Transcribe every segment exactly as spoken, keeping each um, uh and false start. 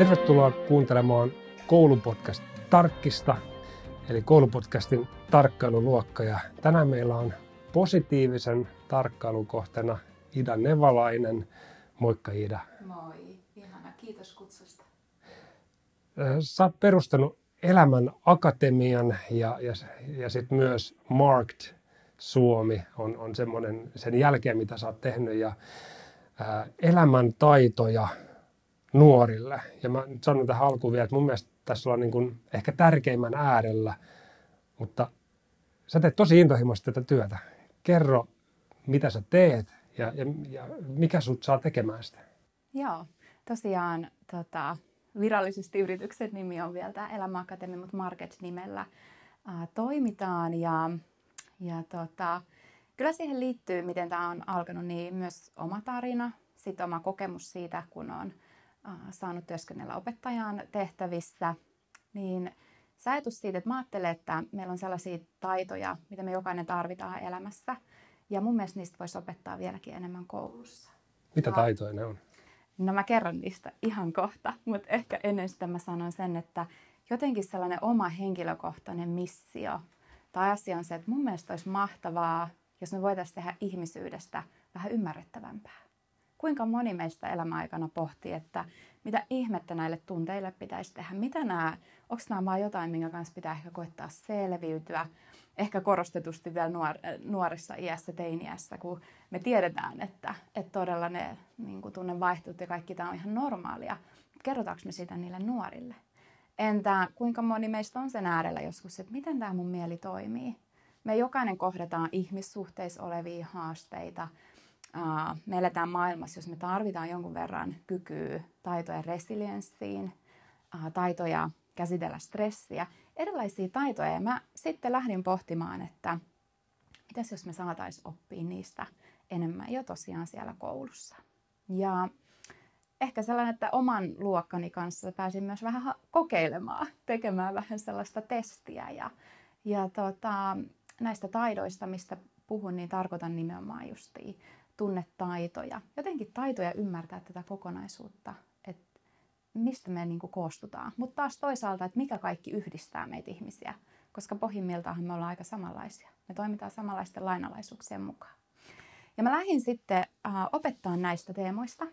Tervetuloa kuuntelemaan Koulu Podcast Tarkkista, eli Koulu Podcastin tarkkailuluokka. Ja tänään meillä on positiivisen tarkkailun kohteena Ida Nevalainen. Moikka Ida. Moi, ihana. Kiitos kutsusta. Sä oot perustanut Elämän Akatemian ja, ja, ja sit myös Marked Suomi on, on semmoinen sen jälkeen, mitä sä oot tehnyt. Ja, ää, elämäntaitoja nuorille. Ja mä sanon tähän alkuun vielä, että mun mielestä tässä on niin kuin ehkä tärkeimmän äärellä, mutta sä teet tosi intohimoisesti tätä työtä. Kerro, mitä sä teet ja, ja, ja mikä sut saa tekemään sitä. Joo, tosiaan tota, virallisesti yrityksen nimi on vielä tämä Elämän Akatemia, mutta Marked-nimellä äh, toimitaan. Ja, ja tota, kyllä siihen liittyy, miten tämä on alkanut, niin myös oma tarina, sitten oma kokemus siitä, kun on saanut työskennellä opettajan tehtävissä, niin sä ajatus siitä, että mä ajattelen, että meillä on sellaisia taitoja, mitä me jokainen tarvitaan elämässä. Ja mun mielestä niistä voisi opettaa vieläkin enemmän koulussa. Mitä taitoja ne on? No mä kerron niistä ihan kohta, mutta ehkä ennen sitä mä sanon sen, että jotenkin sellainen oma henkilökohtainen missio tai asia on se, että mun mielestä olisi mahtavaa, jos me voitaisiin tehdä ihmisyydestä vähän ymmärrettävämpää. Kuinka moni meistä elämäaikana pohtii, että mitä ihmettä näille tunteille pitäisi tehdä? Mitä nämä, onko nämä vaan jotain, minkä kanssa pitää ehkä koettaa selviytyä? Ehkä korostetusti vielä nuor, nuorissa iässä, teini-iässä, kun me tiedetään, että, että todella ne niin kuin tunnevaihtelut ja kaikki tämä on ihan normaalia. Kerrotaanko me sitä niille nuorille? Entä kuinka moni meistä on sen äärellä joskus, että miten tämä mun mieli toimii? Me jokainen kohdataan ihmissuhteissa olevia haasteita. Me eletään maailmassa, jos me tarvitaan jonkun verran kykyä, taitoja resilienssiin, taitoja käsitellä stressiä, erilaisia taitoja. Ja mä sitten lähdin pohtimaan, että mitäs jos me saataisiin oppia niistä enemmän jo tosiaan siellä koulussa. Ja ehkä sellainen, että oman luokkani kanssa pääsin myös vähän kokeilemaan, tekemään vähän sellaista testiä. Ja, ja tota, näistä taidoista, mistä puhun, niin tarkoitan nimenomaan justiin tunnetaitoja, jotenkin taitoja ymmärtää tätä kokonaisuutta, että mistä me niin kuin koostutaan. Mutta taas toisaalta, että mikä kaikki yhdistää meitä ihmisiä, koska pohjimmiltaan me ollaan aika samanlaisia. Me toimitaan samanlaisten lainalaisuuksien mukaan. Ja mä lähdin sitten äh, opettaa näistä teemoista.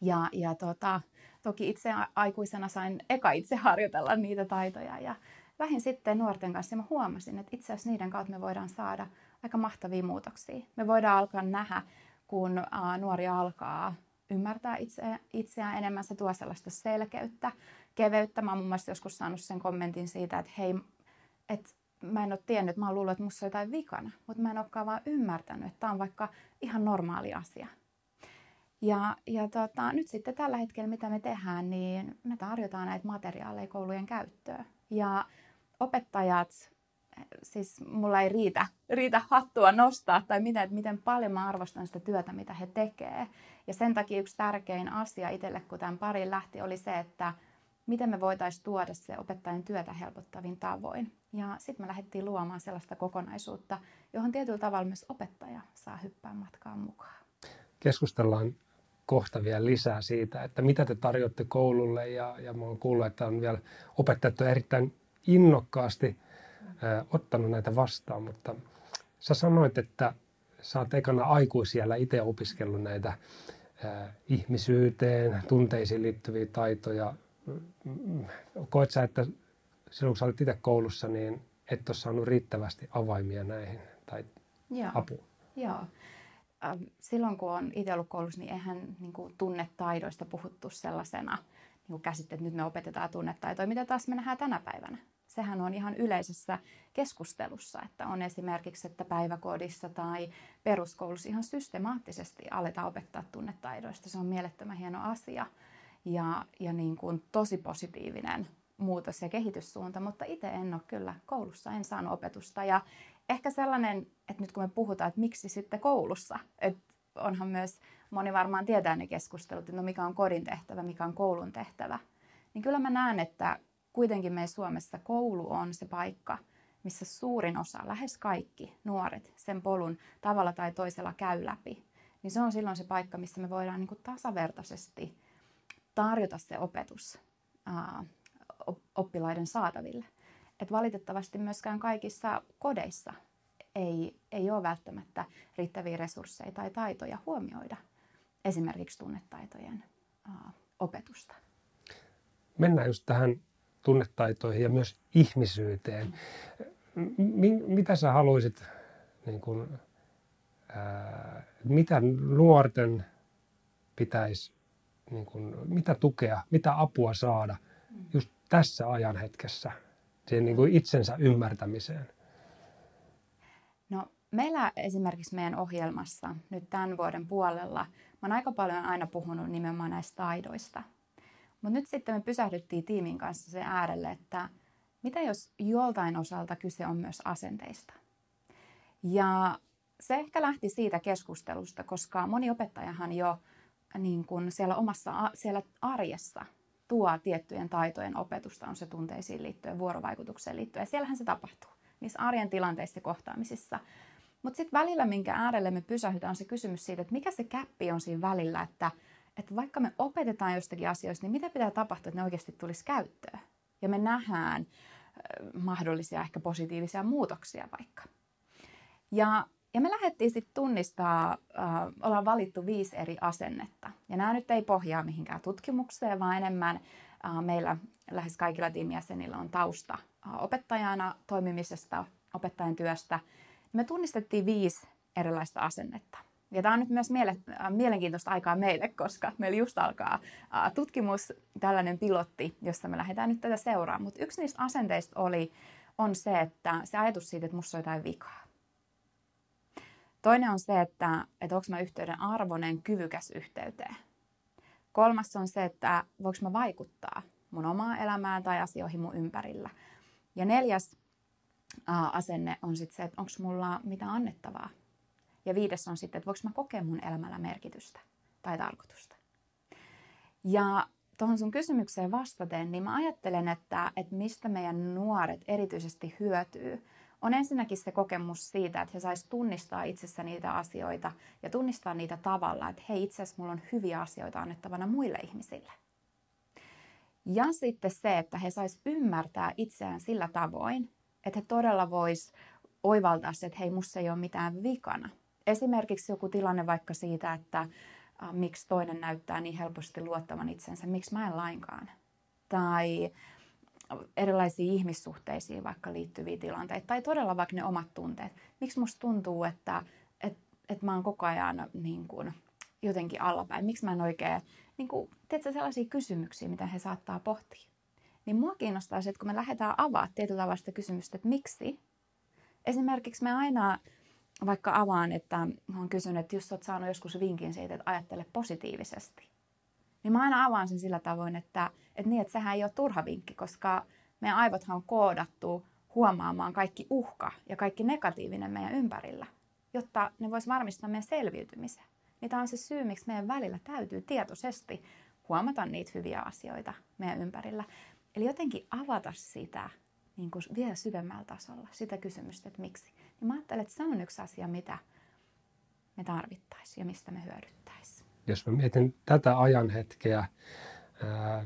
Ja, ja tota, toki itse aikuisena sain eka itse harjoitella niitä taitoja. Ja lähdin sitten nuorten kanssa ja mä huomasin, että itse asiassa niiden kautta me voidaan saada aika mahtavia muutoksia. Me voidaan alkaa nähdä, kun nuori alkaa ymmärtää itse, itseään enemmän. Se tuo sellaista selkeyttä, keveyttä. Mä oon muun muassa joskus saanut sen kommentin siitä, että hei, et mä en ole tiennyt, mä oon luullut, että musta on jotain vikana. Mutta mä en olekaan vaan ymmärtänyt, että tää on vaikka ihan normaali asia. Ja, ja tota, nyt sitten tällä hetkellä, mitä me tehdään, niin me tarjotaan näitä materiaaleja koulujen käyttöön. Ja opettajat... Siis mulla ei riitä, riitä hattua nostaa tai mitä, että miten paljon mä arvostan sitä työtä, mitä he tekee. Ja sen takia yksi tärkein asia itselle, kun tämän pariin lähti, oli se, että miten me voitaisiin tuoda se opettajan työtä helpottavin tavoin. Ja sitten me lähdettiin luomaan sellaista kokonaisuutta, johon tietyllä tavalla myös opettaja saa hyppää matkaan mukaan. Keskustellaan kohta vielä lisää siitä, että mitä te tarjotte koululle. Ja, ja mä oon kuullut, että on vielä opettajat on erittäin innokkaasti ottanut näitä vastaan, mutta sä sanoit, että sä oot ekana aikuisiällä itse opiskellut näitä äh, ihmisyyteen, tunteisiin liittyviä taitoja. Koet sä, että silloin kun sä olit itse koulussa, niin et ole saanut riittävästi avaimia näihin tai Joo. apua? Joo. Silloin kun on itse ollut koulussa, niin eihän niin kuin tunnetaidoista puhuttu sellaisena niin käsitteet, että nyt me opetetaan tunnetaitoja, mitä taas me nähdään tänä päivänä. Sehän on ihan yleisessä keskustelussa, että on esimerkiksi, että päiväkodissa tai peruskoulussa ihan systemaattisesti aletaan opettaa tunnetaidoista. Se on mielettömän hieno asia ja, ja niin kuin tosi positiivinen muutos ja kehityssuunta, mutta itse en ole kyllä koulussa, en saanut opetusta. Ja ehkä sellainen, että nyt kun me puhutaan, että miksi sitten koulussa, että onhan myös, moni varmaan tietää ne keskustelut, että no mikä on kodin tehtävä, mikä on koulun tehtävä, niin kyllä mä näen, että kuitenkin meidän Suomessa koulu on se paikka, missä suurin osa, lähes kaikki nuoret sen polun tavalla tai toisella käy läpi. Niin se on silloin se paikka, missä me voidaan niin kuin tasavertaisesti tarjota se opetus ää, oppilaiden saataville. Et valitettavasti myöskään kaikissa kodeissa ei, ei ole välttämättä riittäviä resursseja tai taitoja huomioida esimerkiksi tunnetaitojen ää, opetusta. Mennään just tähän tunnetaitoihin ja myös ihmisyyteen. M- mitä sä haluaisit, niin kun, ää, mitä nuorten pitäisi, niin kun, mitä tukea, mitä apua saada just tässä ajan hetkessä siihen niin kun itsensä ymmärtämiseen? No meillä esimerkiksi meidän ohjelmassa nyt tämän vuoden puolella, mä oon aika paljon aina puhunut nimenomaan näistä taidoista. Mutta nyt sitten me pysähdyttiin tiimin kanssa sen äärelle, että mitä jos joltain osalta kyse on myös asenteista. Ja se ehkä lähti siitä keskustelusta, koska moni opettajahan jo niin kun siellä omassa siellä arjessa tuo tiettyjen taitojen opetusta, on se tunteisiin liittyen, vuorovaikutukseen liittyen. Siellähän se tapahtuu, niissä arjen tilanteissa ja kohtaamisissa. Mutta sitten välillä, minkä äärelle me pysähdytään, on se kysymys siitä, että mikä se käppi on siinä välillä, että Että vaikka me opetetaan jostakin asioista, niin mitä pitää tapahtua, että ne oikeasti tulisi käyttöön? Ja me nähdään mahdollisia ehkä positiivisia muutoksia vaikka. Ja, ja me lähdettiin sitten tunnistaa, äh, ollaan valittu viisi eri asennetta. Ja nämä nyt ei pohjaa mihinkään tutkimukseen, vaan enemmän äh, meillä lähes kaikilla tiimijäsenillä on tausta äh, opettajana toimimisesta, opettajan työstä. Me tunnistettiin viisi erilaista asennetta. Ja tämä on nyt myös mielenkiintoista aikaa meille, koska meillä just alkaa tutkimus, tällainen pilotti, jossa me lähdetään nyt tätä seuraamaan. Mutta yksi niistä asenteista oli, on se, että se ajatus siitä, että musta on jotain vikaa. Toinen on se, että, että onko mä yhteyden arvoinen, kyvykäs yhteyteen. Kolmas on se, että voinko mä vaikuttaa mun omaan elämään tai asioihin mun ympärillä. Ja neljäs asenne on sitten se, että onko mulla mitä annettavaa. Ja viides on sitten, että voinko mä kokea mun elämällä merkitystä tai tarkoitusta. Ja tuohon sun kysymykseen vastaten, niin mä ajattelen, että, että mistä meidän nuoret erityisesti hyötyy, on ensinnäkin se kokemus siitä, että he sais tunnistaa itsessä niitä asioita ja tunnistaa niitä tavalla, että hei, itse asiassa mulla on hyviä asioita annettavana muille ihmisille. Ja sitten se, että he sais ymmärtää itseään sillä tavoin, että he todella vois oivaltaa se, että hei, musta ei ole mitään vikana. Esimerkiksi joku tilanne vaikka siitä, että ä, miksi toinen näyttää niin helposti luottavan itsensä, miksi mä en lainkaan. Tai erilaisiin ihmissuhteisiin vaikka liittyviä tilanteita. Tai todella vaikka ne omat tunteet. Miksi musta tuntuu, että et, et mä oon koko ajan niin kun, jotenkin allapäin. Miksi mä en oikein, niin kun, tiedätkö, sellaisia kysymyksiä, mitä he saattaa pohtia. Niin mua kiinnostaa se, että kun me lähdetään avaamaan tietyllä tavalla sitä kysymystä, että miksi. Esimerkiksi me aina vaikka avaan, että olen kysynyt, että jos olet saanut joskus vinkin siitä, että ajattele positiivisesti, niin mä aina avaan sen sillä tavoin, että, että, niin, että sehän ei ole turha vinkki, koska meidän aivothan on koodattu huomaamaan kaikki uhka ja kaikki negatiivinen meidän ympärillä, jotta ne vois varmistaa meidän selviytymisen. Niin tämä on se syy, miksi meidän välillä täytyy tietoisesti huomata niitä hyviä asioita meidän ympärillä. Eli jotenkin avata sitä. Niin kuin vielä syvemmällä tasolla sitä kysymystä, että miksi. Niin mä ajattelen, että se on yksi asia, mitä me tarvittaisiin ja mistä me hyödyttäisiin. Jos mä mietin tätä ajanhetkeä, ää,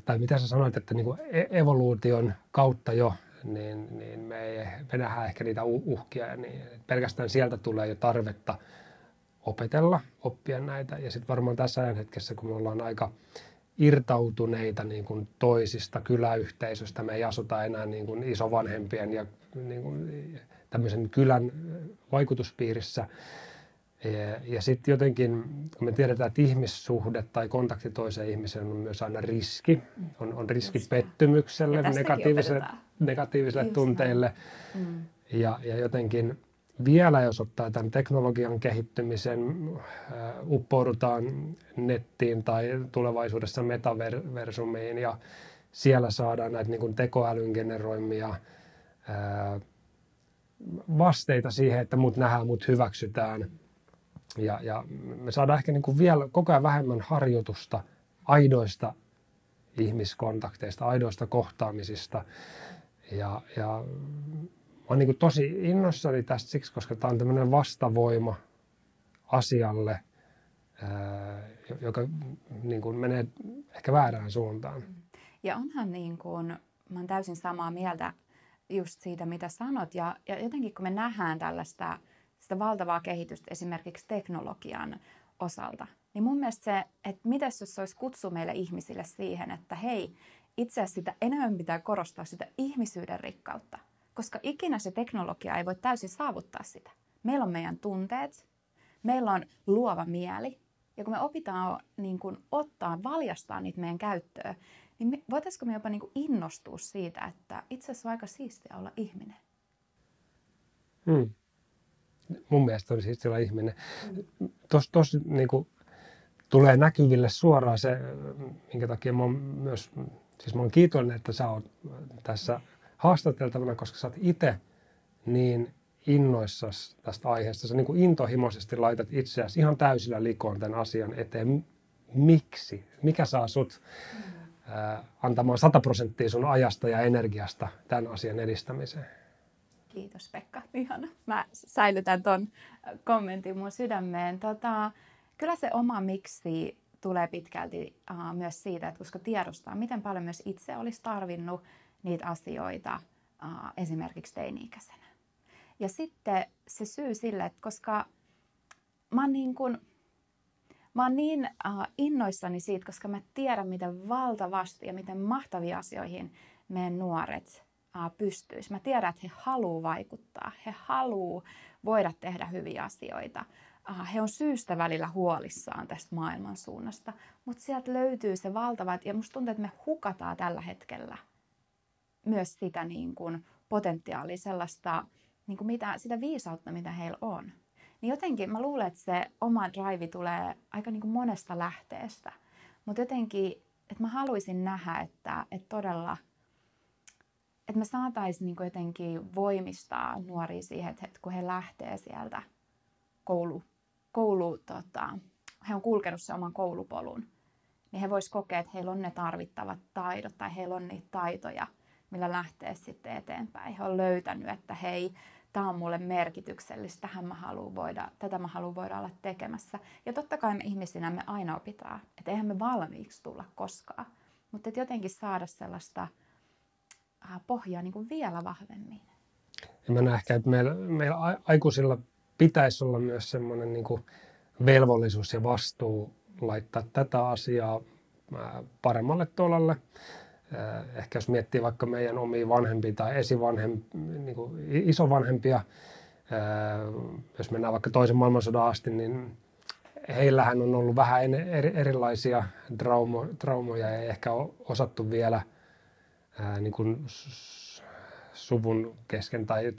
tai mitä sä sanoit, että niin kuin evoluution kautta jo, niin, niin me, ei, me nähdään ehkä niitä uhkia. Niin pelkästään sieltä tulee jo tarvetta opetella, oppia näitä. Ja sitten varmaan tässä ajanhetkessä, kun me ollaan aika irtautuneita niin kuin toisista kyläyhteisöstä. Me ei asuta enää niin kuin isovanhempien ja niin kuin tämmöisen kylän vaikutuspiirissä. Ja, ja sitten jotenkin, kun me tiedetään, että ihmissuhde tai kontakti toiseen ihmiseen on myös aina riski. On, on riski just pettymykselle, negatiiviselle, negatiiviselle tunteille. Mm. Ja, ja jotenkin vielä jos ottaa tämän teknologian kehittymisen, uppoudutaan nettiin tai tulevaisuudessa metaversumiin ja siellä saadaan näitä niin kuin tekoälyn generoimia vasteita siihen, että mut nähdään, mut hyväksytään. Ja, ja me saadaan ehkä niin kuin vielä koko ajan vähemmän harjoitusta aidoista ihmiskontakteista, aidoista kohtaamisista. Ja, ja Olen niin kuin tosi innoissani tästä siksi, koska tämä on tämmöinen vastavoima asialle, joka niin kuin menee ehkä väärään suuntaan. Ja onhan niin kuin, mä oon täysin samaa mieltä just siitä, mitä sanot. Ja, ja jotenkin kun me nähdään tällaista sitä valtavaa kehitystä esimerkiksi teknologian osalta, niin mun mielestä se, että mites jos se olisi kutsu meille ihmisille siihen, että hei, itse asiassa sitä enemmän pitää korostaa sitä ihmisyyden rikkautta, koska ikinä se teknologia ei voi täysin saavuttaa sitä. Meillä on meidän tunteet, meillä on luova mieli, ja kun me opitaan niin kuin ottaa, valjastaa niitä meidän käyttöön, niin me, voitaisiko me jopa niin kuin innostua siitä, että itse asiassa on aika siistiä olla ihminen? Hmm. Mun mielestä olisi siistiä olla ihminen. Hmm. Tuossa tos, niin kuin tulee näkyville suoraan se, minkä takia mä oon myös, siis mä oon kiitollinen, että sä oot tässä haastateltavana, koska sä oot itse niin innoissasi tästä aiheesta. Sä niin kuin intohimoisesti laitat itseäsi ihan täysillä likoon tämän asian eteen. Miksi? Mikä saa sut ää, antamaan sata prosenttia sun ajasta ja energiasta tämän asian edistämiseen? Kiitos Pekka, ihana. Mä säilytän ton kommentin mun sydämeen. Tota, kyllä se oma miksi tulee pitkälti äh, myös siitä, että koska tiedostaa, miten paljon myös itse olisi tarvinnut niitä asioita äh, esimerkiksi teini-ikäisenä. Ja sitten se syy sille, että koska mä oon niin, kun, mä oon niin äh, innoissani siitä, koska mä tiedän, miten valtavasti ja miten mahtaviin asioihin meidän nuoret äh, pystyis. Mä tiedän, että he haluaa vaikuttaa, he haluaa voida tehdä hyviä asioita. He on syystä välillä huolissaan tästä maailman suunnasta, mutta sieltä löytyy se valtava, ja musta tuntuu, että me hukataan tällä hetkellä myös sitä niin kuin potentiaalia, sellaista, niin kuin mitä, sitä viisautta, mitä heillä on. Niin jotenkin mä luulen, että se oma drive tulee aika niin kuin monesta lähteestä, mutta jotenkin, että mä haluaisin nähdä, että, että todella, että me saataisiin niin kuin jotenkin voimistaa nuoria siihen, että kun he lähtee sieltä koulu, koulu, tota, he on kulkenut sen oman koulupolun, niin he voisivat kokea, että heillä on ne tarvittavat taidot tai heillä on niitä taitoja, millä lähtee sitten eteenpäin. He on löytänyt, että hei, tämä on mulle merkityksellistä, tähän mä haluan voida, tätä mä haluan voida olla tekemässä. Ja totta kai me ihmisinä me aina opitaan, että eihän me valmiiksi tulla koskaan, mutta että jotenkin saada sellaista äh, pohjaa niin kuin vielä vahvemmin. Ja mä näen ehkä, että meillä, meillä aikuisilla pitäisi olla myös semmoinen niin kuin velvollisuus ja vastuu laittaa tätä asiaa paremmalle tolalle. Ehkä jos miettii vaikka meidän omia vanhempia tai esivanhempia, niin kuin isovanhempia, jos mennään vaikka toisen maailmansodan asti, niin heillähän on ollut vähän erilaisia traumoja ja ei ehkä osattu vielä niin kuin suvun kesken tai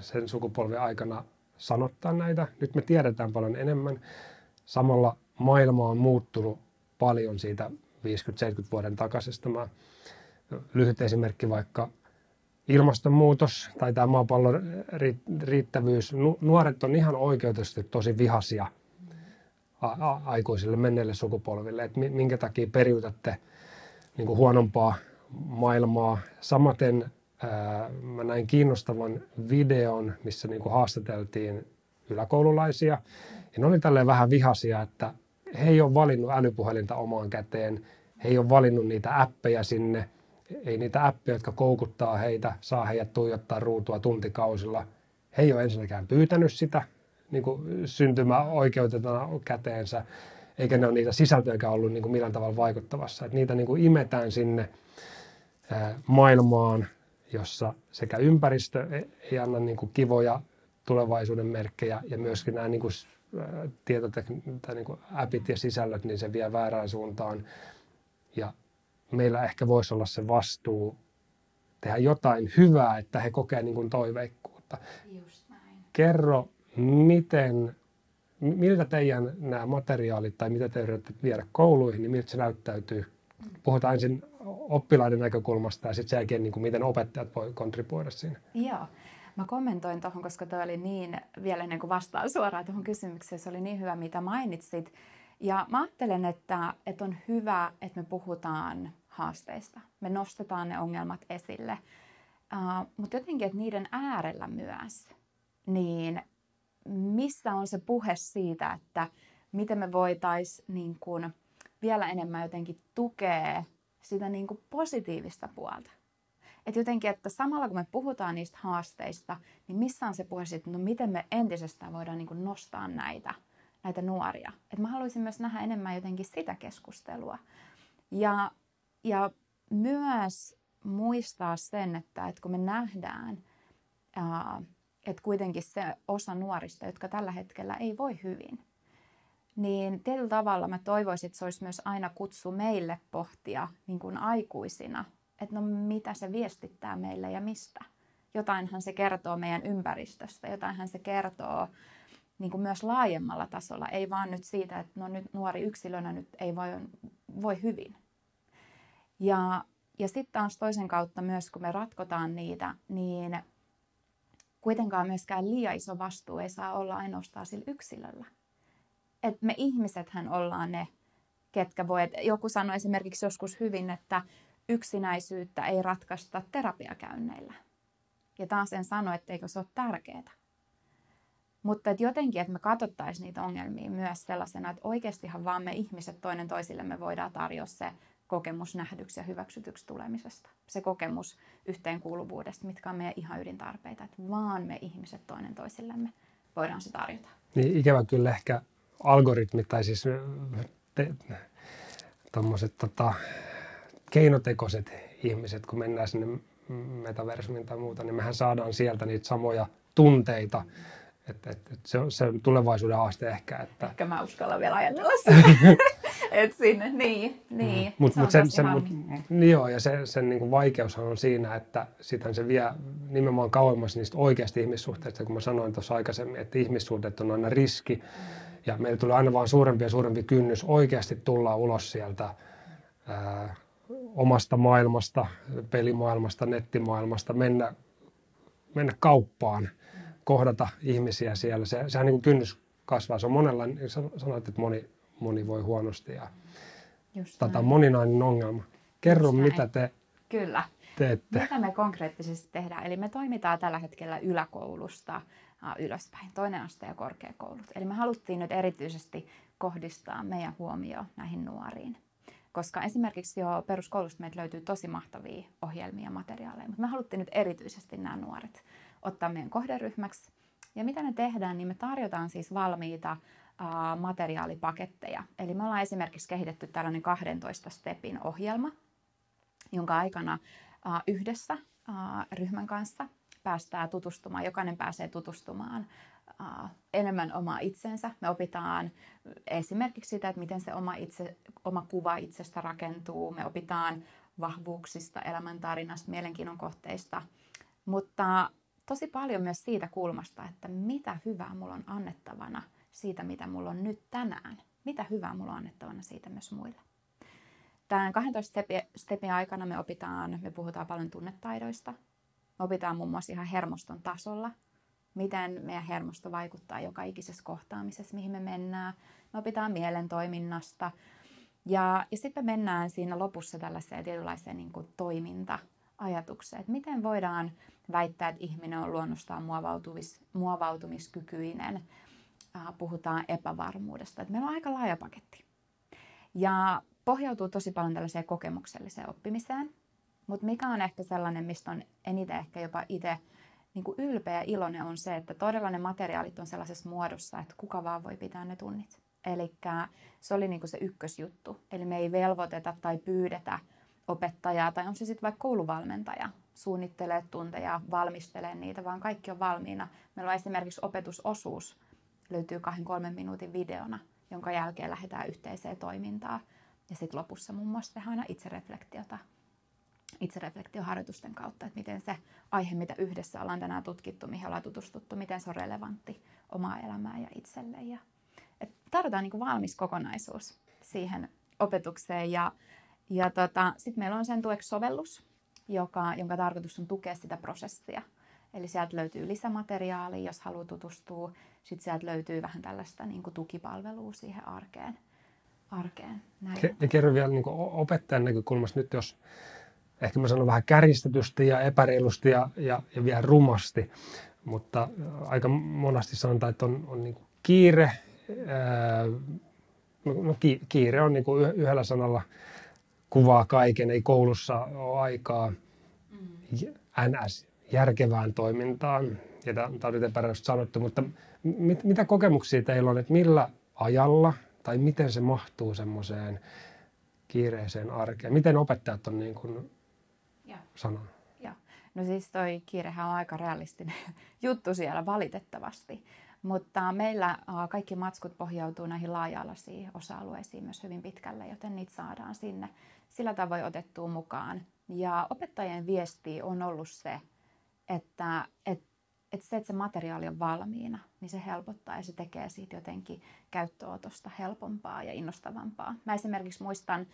sen sukupolven aikana sanottaa näitä. Nyt me tiedetään paljon enemmän. Samalla maailma on muuttunut paljon siitä viisikymmentä seitsemänkymmentä vuoden takaisesta. Mä lyhyt esimerkki vaikka ilmastonmuutos tai tämä maapallon riittävyys. Nuoret on ihan oikeutusti tosi vihaisia a- aikuisille menneille sukupolville. Et minkä takia periytätte niin kuin huonompaa maailmaa. Samaten mä näin kiinnostavan videon, missä niinku haastateltiin yläkoululaisia. Ja ne oli tälleen vähän vihaisia, että he ei ole valinnut älypuhelinta omaan käteen. He ei ole valinnut niitä appeja sinne. Ei niitä appeja, jotka koukuttaa heitä, saa heidät tuijottaa ruutua tuntikausilla. He ei ole ensinnäkään pyytänyt sitä niinku syntymäoikeutena käteensä. Eikä ne ole niitä sisältöjäkään ollut niinku millään tavalla vaikuttavassa. Et niitä niinku imetään sinne maailmaan, jossa sekä ympäristö ei anna niin kuin kivoja tulevaisuuden merkkejä ja myöskin nämä niin kuin tietotek- tai niin kuin appit ja sisällöt, niin se vie väärään suuntaan. Ja meillä ehkä voisi olla se vastuu tehdä jotain hyvää, että he kokee niin kuin toiveikkuutta. Just näin. Kerro, miten, miltä teidän nämä materiaalit tai mitä te yritätte viedä kouluihin, niin miltä se näyttäytyy? Puhutaan ensin oppilaiden näkökulmasta ja sitten sen jälkeen, niin kuin miten opettajat voi kontribuoida siinä. Joo. Mä kommentoin tuohon, koska toi oli niin, vielä ennen kuin vastaan suoraan tuohon kysymykseen, se oli niin hyvä, mitä mainitsit. Ja mä ajattelen, että, että on hyvä, että me puhutaan haasteista. Me nostetaan ne ongelmat esille. Uh, mutta jotenkin, että niiden äärellä myös, niin missä on se puhe siitä, että miten me voitaisiin niin kuin vielä enemmän jotenkin tukea sitä niin kuin positiivista puolta. Että jotenkin, että samalla kun me puhutaan niistä haasteista, niin missä on se puhe sitten, no miten me entisestään voidaan niin kuin nostaa näitä, näitä nuoria. Että mä haluaisin myös nähdä enemmän jotenkin sitä keskustelua. Ja, ja myös muistaa sen, että, että kun me nähdään, ää, että kuitenkin se osa nuorista, jotka tällä hetkellä ei voi hyvin, niin tietyllä tavalla mä toivoisin, että se olisi myös aina kutsu meille pohtia niin kuin aikuisina, että no mitä se viestittää meille ja mistä. Jotainhan se kertoo meidän ympäristöstä, jotainhan se kertoo niin kuin myös laajemmalla tasolla, ei vaan nyt siitä, että no nyt nuori yksilönä nyt ei voi, voi hyvin. Ja, ja sitten taas toisen kautta myös, kun me ratkotaan niitä, niin kuitenkaan myöskään liian iso vastuu ei saa olla ainoastaan sillä yksilöllä. Että me ihmisethän ollaan ne, ketkä voi. Joku sanoi esimerkiksi joskus hyvin, että yksinäisyyttä ei ratkaista terapiakäynneillä. Ja taas en sano, etteikö se ole tärkeää. Mutta et jotenkin, että me katsottaisiin niitä ongelmia myös sellaisena, että oikeastihan vaan me ihmiset toinen toisillemme voidaan tarjota se kokemus nähdyksi ja hyväksytyksi tulemisesta. Se kokemus yhteenkuuluvuudesta, mitkä on meidän ihan ydintarpeita. Että vaan me ihmiset toinen toisillemme voidaan se tarjota. Niin ikävä kyllä ehkä algoritmit tai siis tommoset tota, keinotekoiset ihmiset, kun mennään sinne metaversumiin tai muuta, niin mehän saadaan sieltä niitä samoja tunteita. Et, et, et se, on, se on tulevaisuuden haaste ehkä. Että... Ehkä mä uskallan vielä ajatella sitä, et sinne, niin, niin. Mm. Mut, se mut sen, sen, mut, niin joo, ja se, sen niinku vaikeushan on siinä, että sitähän se vie nimenomaan kauemmas niistä oikeista ihmissuhteista, kun mä sanoin tuossa aikaisemmin, että ihmissuhteet on aina riski, mm. ja meillä tulee aina vaan suurempi ja suurempi kynnys oikeasti tulla ulos sieltä ää, omasta maailmasta, pelimaailmasta, nettimaailmasta, mennä, mennä kauppaan, kohdata ihmisiä siellä. Se, sehän niin kuin kynnys kasvaa. Se on monella, niin sanoit, että moni, moni voi huonosti. Ja tätä on moninainen ongelma. Kerro, mitä te Kyllä. teette. Mitä me konkreettisesti tehdään? Eli me toimitaan tällä hetkellä yläkoulusta ylöspäin, toinen aste ja korkeakoulut. Eli me haluttiin nyt erityisesti kohdistaa meidän huomio näihin nuoriin. Koska esimerkiksi jo peruskoulusta meiltä löytyy tosi mahtavia ohjelmia ja materiaaleja, mutta me haluttiin nyt erityisesti nämä nuoret ottaa meidän kohderyhmäksi. Ja mitä me tehdään, niin me tarjotaan siis valmiita ää, materiaalipaketteja. Eli me ollaan esimerkiksi kehitetty tällainen kahdentoista stepin ohjelma, jonka aikana ää, yhdessä ää, ryhmän kanssa päästään tutustumaan. Jokainen pääsee tutustumaan ää, enemmän omaa itsensä. Me opitaan esimerkiksi sitä, että miten se oma, itse, oma kuva itsestä rakentuu. Me opitaan vahvuuksista, elämäntarinasta, mielenkiinnon kohteista. Mutta tosi paljon myös siitä kulmasta, että mitä hyvää mulla on annettavana siitä, mitä mulla on nyt tänään. Mitä hyvää mulla on annettavana siitä myös muille. Tämän kahdentoista stepin aikana me opitaan, me puhutaan paljon tunnetaidoista. Me opitaan muun muassa ihan hermoston tasolla, miten meidän hermosto vaikuttaa joka ikisessä kohtaamisessa, mihin me mennään. Me opitaan mielen toiminnasta. Ja, ja sitten me mennään siinä lopussa tällaiseen tietynlaiseen niin kuin toiminta. Ajatuksia, että miten voidaan väittää, että ihminen on luonnostaan muovautumis, muovautumiskykyinen. Puhutaan epävarmuudesta. Että meillä on aika laaja paketti. Ja pohjautuu tosi paljon tällaiseen kokemukselliseen oppimiseen. Mutta mikä on ehkä sellainen, mistä on eniten ehkä jopa itse niin kuin ylpeä ja iloinen, on se, että todella ne materiaalit on sellaisessa muodossa, että kuka vaan voi pitää ne tunnit. Eli se oli niin kuin se ykkösjuttu. Eli me ei velvoiteta tai pyydetä opettajaa, tai on se sitten vaikka kouluvalmentaja, suunnittelee tunteja, valmistelee niitä, vaan kaikki on valmiina. Meillä on esimerkiksi opetusosuus, löytyy kahden kolmen minuutin videona, jonka jälkeen lähdetään yhteiseen toimintaan. Ja sitten lopussa muun muassa tehdään aina itsereflektiota, itsereflektioharjoitusten kautta, että miten se aihe, mitä yhdessä ollaan tänään tutkittu, mihin ollaan tutustuttu, miten se on relevantti omaa elämää ja itselle. Ja et tarvitaan niinku valmis kokonaisuus siihen opetukseen. Ja Ja tota, sitten meillä on sen tueksi sovellus, joka, jonka tarkoitus on tukea sitä prosessia. Eli sieltä löytyy lisämateriaalia, jos haluaa tutustua. Sitten sieltä löytyy vähän tällaista niin kuin tukipalvelua siihen arkeen. arkeen. Näin. Ja kerron vielä niin kuin opettajan näkökulmasta nyt, jos ehkä mä sanon vähän kärjistetysti ja epäreilusti ja, ja, ja vielä rumasti. Mutta aika monasti sanotaan, että on, on niin kuin kiire no, kiire on niin kuin yhdellä sanalla kuvaa kaiken, ei koulussa ole aikaa N S järkevään toimintaan. Ja tämä on nyt epäräisesti sanottu, mutta mit, mitä kokemuksia teillä on, että millä ajalla tai miten se mahtuu semmoiseen kiireiseen arkeen? Miten opettajat on niin kuin sanonut? No siis toi kiirehän on aika realistinen juttu siellä valitettavasti, mutta meillä kaikki matskut pohjautuu näihin laaja-alaisiin osa-alueisiin myös hyvin pitkälle, joten niitä saadaan sinne sillä tavoin otettua mukaan. Ja opettajien viesti on ollut se, että, että, että se, että se materiaali on valmiina, niin se helpottaa ja se tekee siitä jotenkin käyttöönotosta helpompaa ja innostavampaa. Mä esimerkiksi muistan,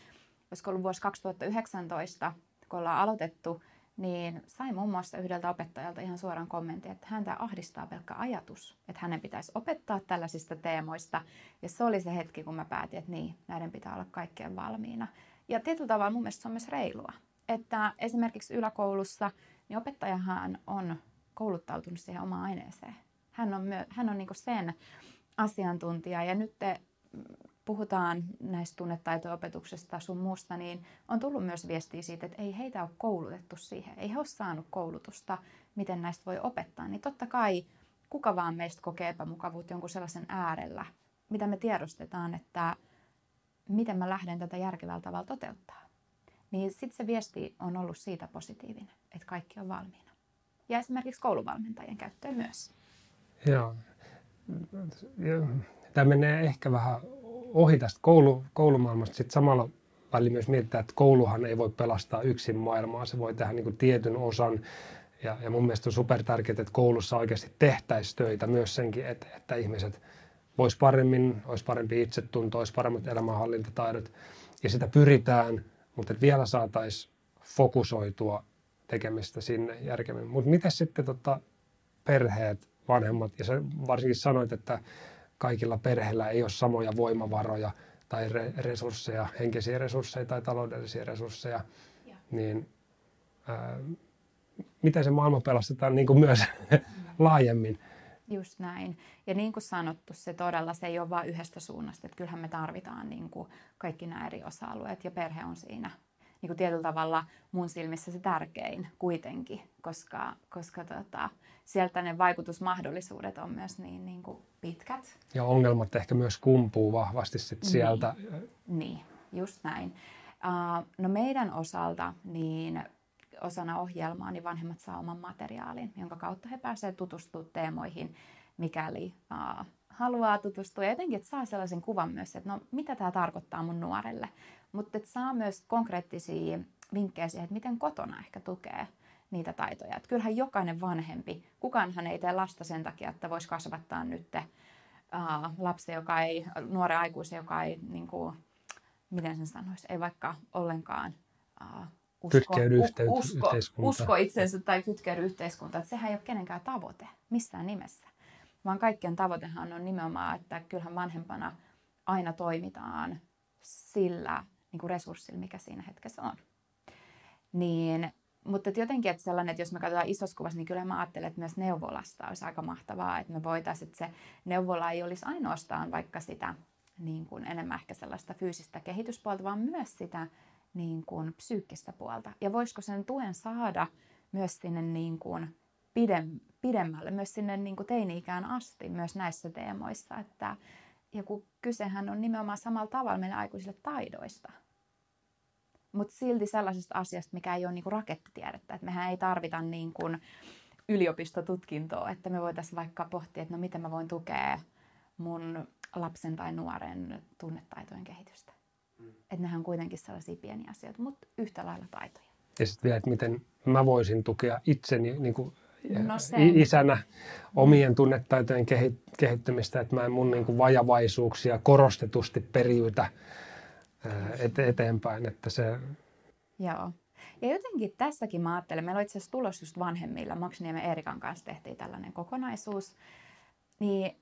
olisiko ollut vuosi kaksituhattayhdeksäntoista, kun ollaan aloitettu, niin sain muun muassa yhdeltä opettajalta ihan suoran kommentin, että häntä ahdistaa pelkkä ajatus, että hänen pitäisi opettaa tällaisista teemoista. Ja se oli se hetki, kun mä päätin, että niin, näiden pitää olla kaikkien valmiina. Ja tietyllä tavalla mun mielestä se on myös reilua, että esimerkiksi yläkoulussa niin opettajahan on kouluttautunut siihen omaan aineeseen. Hän on, myö, hän on niin kuin sen asiantuntija ja nyt te puhutaan näistä tunnetaito-opetuksesta sun muusta, niin on tullut myös viestiä siitä, että ei heitä ole koulutettu siihen. Ei he ole saanut koulutusta, miten näistä voi opettaa. Niin totta kai kuka vaan meistä kokee epämukavuutta jonkun sellaisen äärellä, mitä me tiedostetaan, että miten mä lähden tätä järkevällä tavalla toteuttaa. Niin sitten se viesti on ollut siitä positiivinen, että kaikki on valmiina. Ja esimerkiksi kouluvalmentajien käyttöön myös. Joo. Tämä menee ehkä vähän ohi tästä koulu, koulumaailmasta. Sitten samalla välillä myös mietitään, että kouluhan ei voi pelastaa yksin maailmaa. Se voi tehdä niin kuin tietyn osan. Ja, ja mun mielestä on supertärkeää, että koulussa oikeasti tehtäisiin töitä myös senkin, että, että ihmiset vois paremmin, olisi parempi itsetunto, olisi paremmat elämänhallintataidot. Ja sitä pyritään, mutta vielä saataisiin fokusoitua tekemistä sinne järkemmin. Mutta miten sitten tota, perheet, vanhemmat, ja sä varsinkin sanoit, että kaikilla perheillä ei ole samoja voimavaroja tai re- resursseja, henkisiä resursseja tai taloudellisia resursseja, ja. niin ää, miten se maailma pelastetaan niin kuin myös laajemmin? Just näin. Ja niin kuin sanottu, se todella se ei ole vain yhdestä suunnasta. Että kyllähän me tarvitaan niin kuin kaikki nämä eri osa-alueet ja perhe on siinä niin kuin tietyllä tavalla mun silmissä se tärkein kuitenkin, koska, koska tota, sieltä ne vaikutusmahdollisuudet on myös niin, niin kuin pitkät. Ja ongelmat ehkä myös kumpuu vahvasti sit sieltä. Niin, niin just näin. Uh, no meidän osalta niin osana ohjelmaa niin vanhemmat saa oman materiaalin, jonka kautta he pääsevät tutustumaan teemoihin, mikäli uh, haluaa tutustua. Ja jotenkin, että saa sellaisen kuvan myös, että no mitä tämä tarkoittaa mun nuorelle. Mutta saa myös konkreettisia vinkkejä siihen, että miten kotona ehkä tukee niitä taitoja. Et kyllähän jokainen vanhempi, kukaanhan ei tee lasta sen takia, että voisi kasvattaa nyt äh, lapsen, joka ei, nuoren aikuisen, joka ei, niin kuin, miten sen sanoisi, ei vaikka ollenkaan äh, usko, yhteyt- usko, usko itsensä tai kytkeydy yhteiskuntaan. Et sehän ei ole kenenkään tavoite missään nimessä, vaan kaikkien tavoitehan on nimenomaan, että kyllähän vanhempana aina toimitaan sillä niin kuin resurssilla, mikä siinä hetkessä on. Niin, mutta jotenkin, että sellainen, että jos me katsotaan isossa kuvassa, niin kyllä mä ajattelen, että myös neuvolasta olisi aika mahtavaa, että me voitaisiin, että se neuvola ei olisi ainoastaan vaikka sitä niin kuin enemmän ehkä sellaista fyysistä kehityspuolta, vaan myös sitä niin kuin psyykkistä puolta. Ja voisiko sen tuen saada myös sinne niin kuin pidem- pidemmälle, myös sinne niin kuin teini-ikään asti, myös näissä teemoissa, että ja kun kysehän on nimenomaan samalla tavalla meidän aikuisille taidoista, mutta silti sellaisesta asiasta, mikä ei ole niinku rakettitiedettä. Et mehän ei tarvita niinku yliopistotutkintoa, että me voitaisiin vaikka pohtia, että no miten mä voin tukea mun lapsen tai nuoren tunnetaitojen kehitystä. Että nehän on kuitenkin sellaisia pieniä asioita, mutta yhtä lailla taitoja. Ja sitten vielä, että miten mä voisin tukea itseni niin kuin No isänä omien tunnetaitojen kehittymistä, että mä en mun niin kuin vajavaisuuksia korostetusti periytä eteenpäin. Että se... Joo. Ja jotenkin tässäkin mä ajattelen, meillä on itse asiassa tulos just vanhemmilla, Maksaniemen Eerikan kanssa tehtiin tällainen kokonaisuus, niin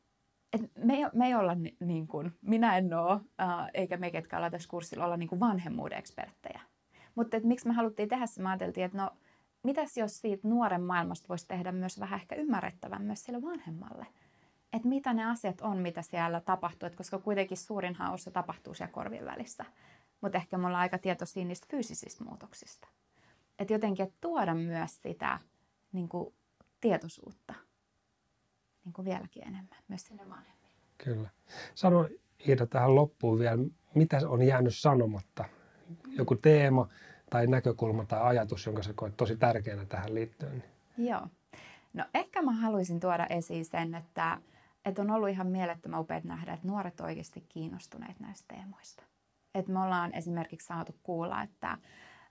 et me, me ei olla, niin kuin, minä en ole, eikä me ketkä ollaan tässä kurssilla, olla niin kuin vanhemmuuden eksperttejä. Mutta et miksi me haluttiin tehdä se, me ajateltiin, että no mitäs jos siitä nuoren maailmasta voisi tehdä myös vähän ehkä ymmärrettävän myös sille vanhemmalle? että mitä ne asiat on, mitä siellä tapahtuu, et koska kuitenkin suurin haussa tapahtuu siellä korvien välissä. Mutta ehkä me ollaan aika tietoisia niistä fyysisistä muutoksista. Että jotenkin et tuoda myös sitä niin kuin tietoisuutta niin kuin vieläkin enemmän, myös sinne vanhemmille. Kyllä. Sano Ida tähän loppuun vielä, mitä on jäänyt sanomatta? Joku teema tai näkökulma tai ajatus, jonka sä koet tosi tärkeänä tähän liittyen. Joo. No ehkä mä haluaisin tuoda esiin sen, että, että on ollut ihan mielettömän upeat nähdä, että nuoret oikeasti kiinnostuneet näistä teemoista. Että me ollaan esimerkiksi saatu kuulla, että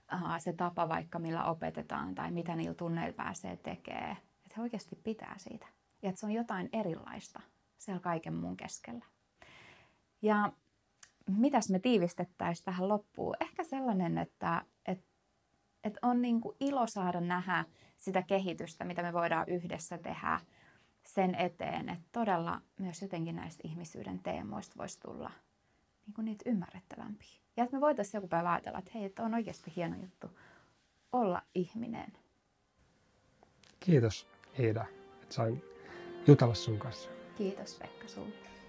aha, se tapa vaikka millä opetetaan tai mitä niillä tunneilla pääsee tekemään, että he oikeasti pitää siitä. Ja että se on jotain erilaista siellä kaiken muun keskellä. Ja mitäs me tiivistettäisiin tähän loppuun? Ehkä sellainen, että, että, että on niin kuin ilo saada nähdä sitä kehitystä, mitä me voidaan yhdessä tehdä sen eteen, että todella myös jotenkin näistä ihmisyyden teemoista voisi tulla niin kuin niitä ymmärrettävämpiä. Ja että me voitaisiin joku päivä ajatella, että hei, että on oikeasti hieno juttu olla ihminen. Kiitos Ida, että sain jutella sun kanssa. Kiitos Pekka sun.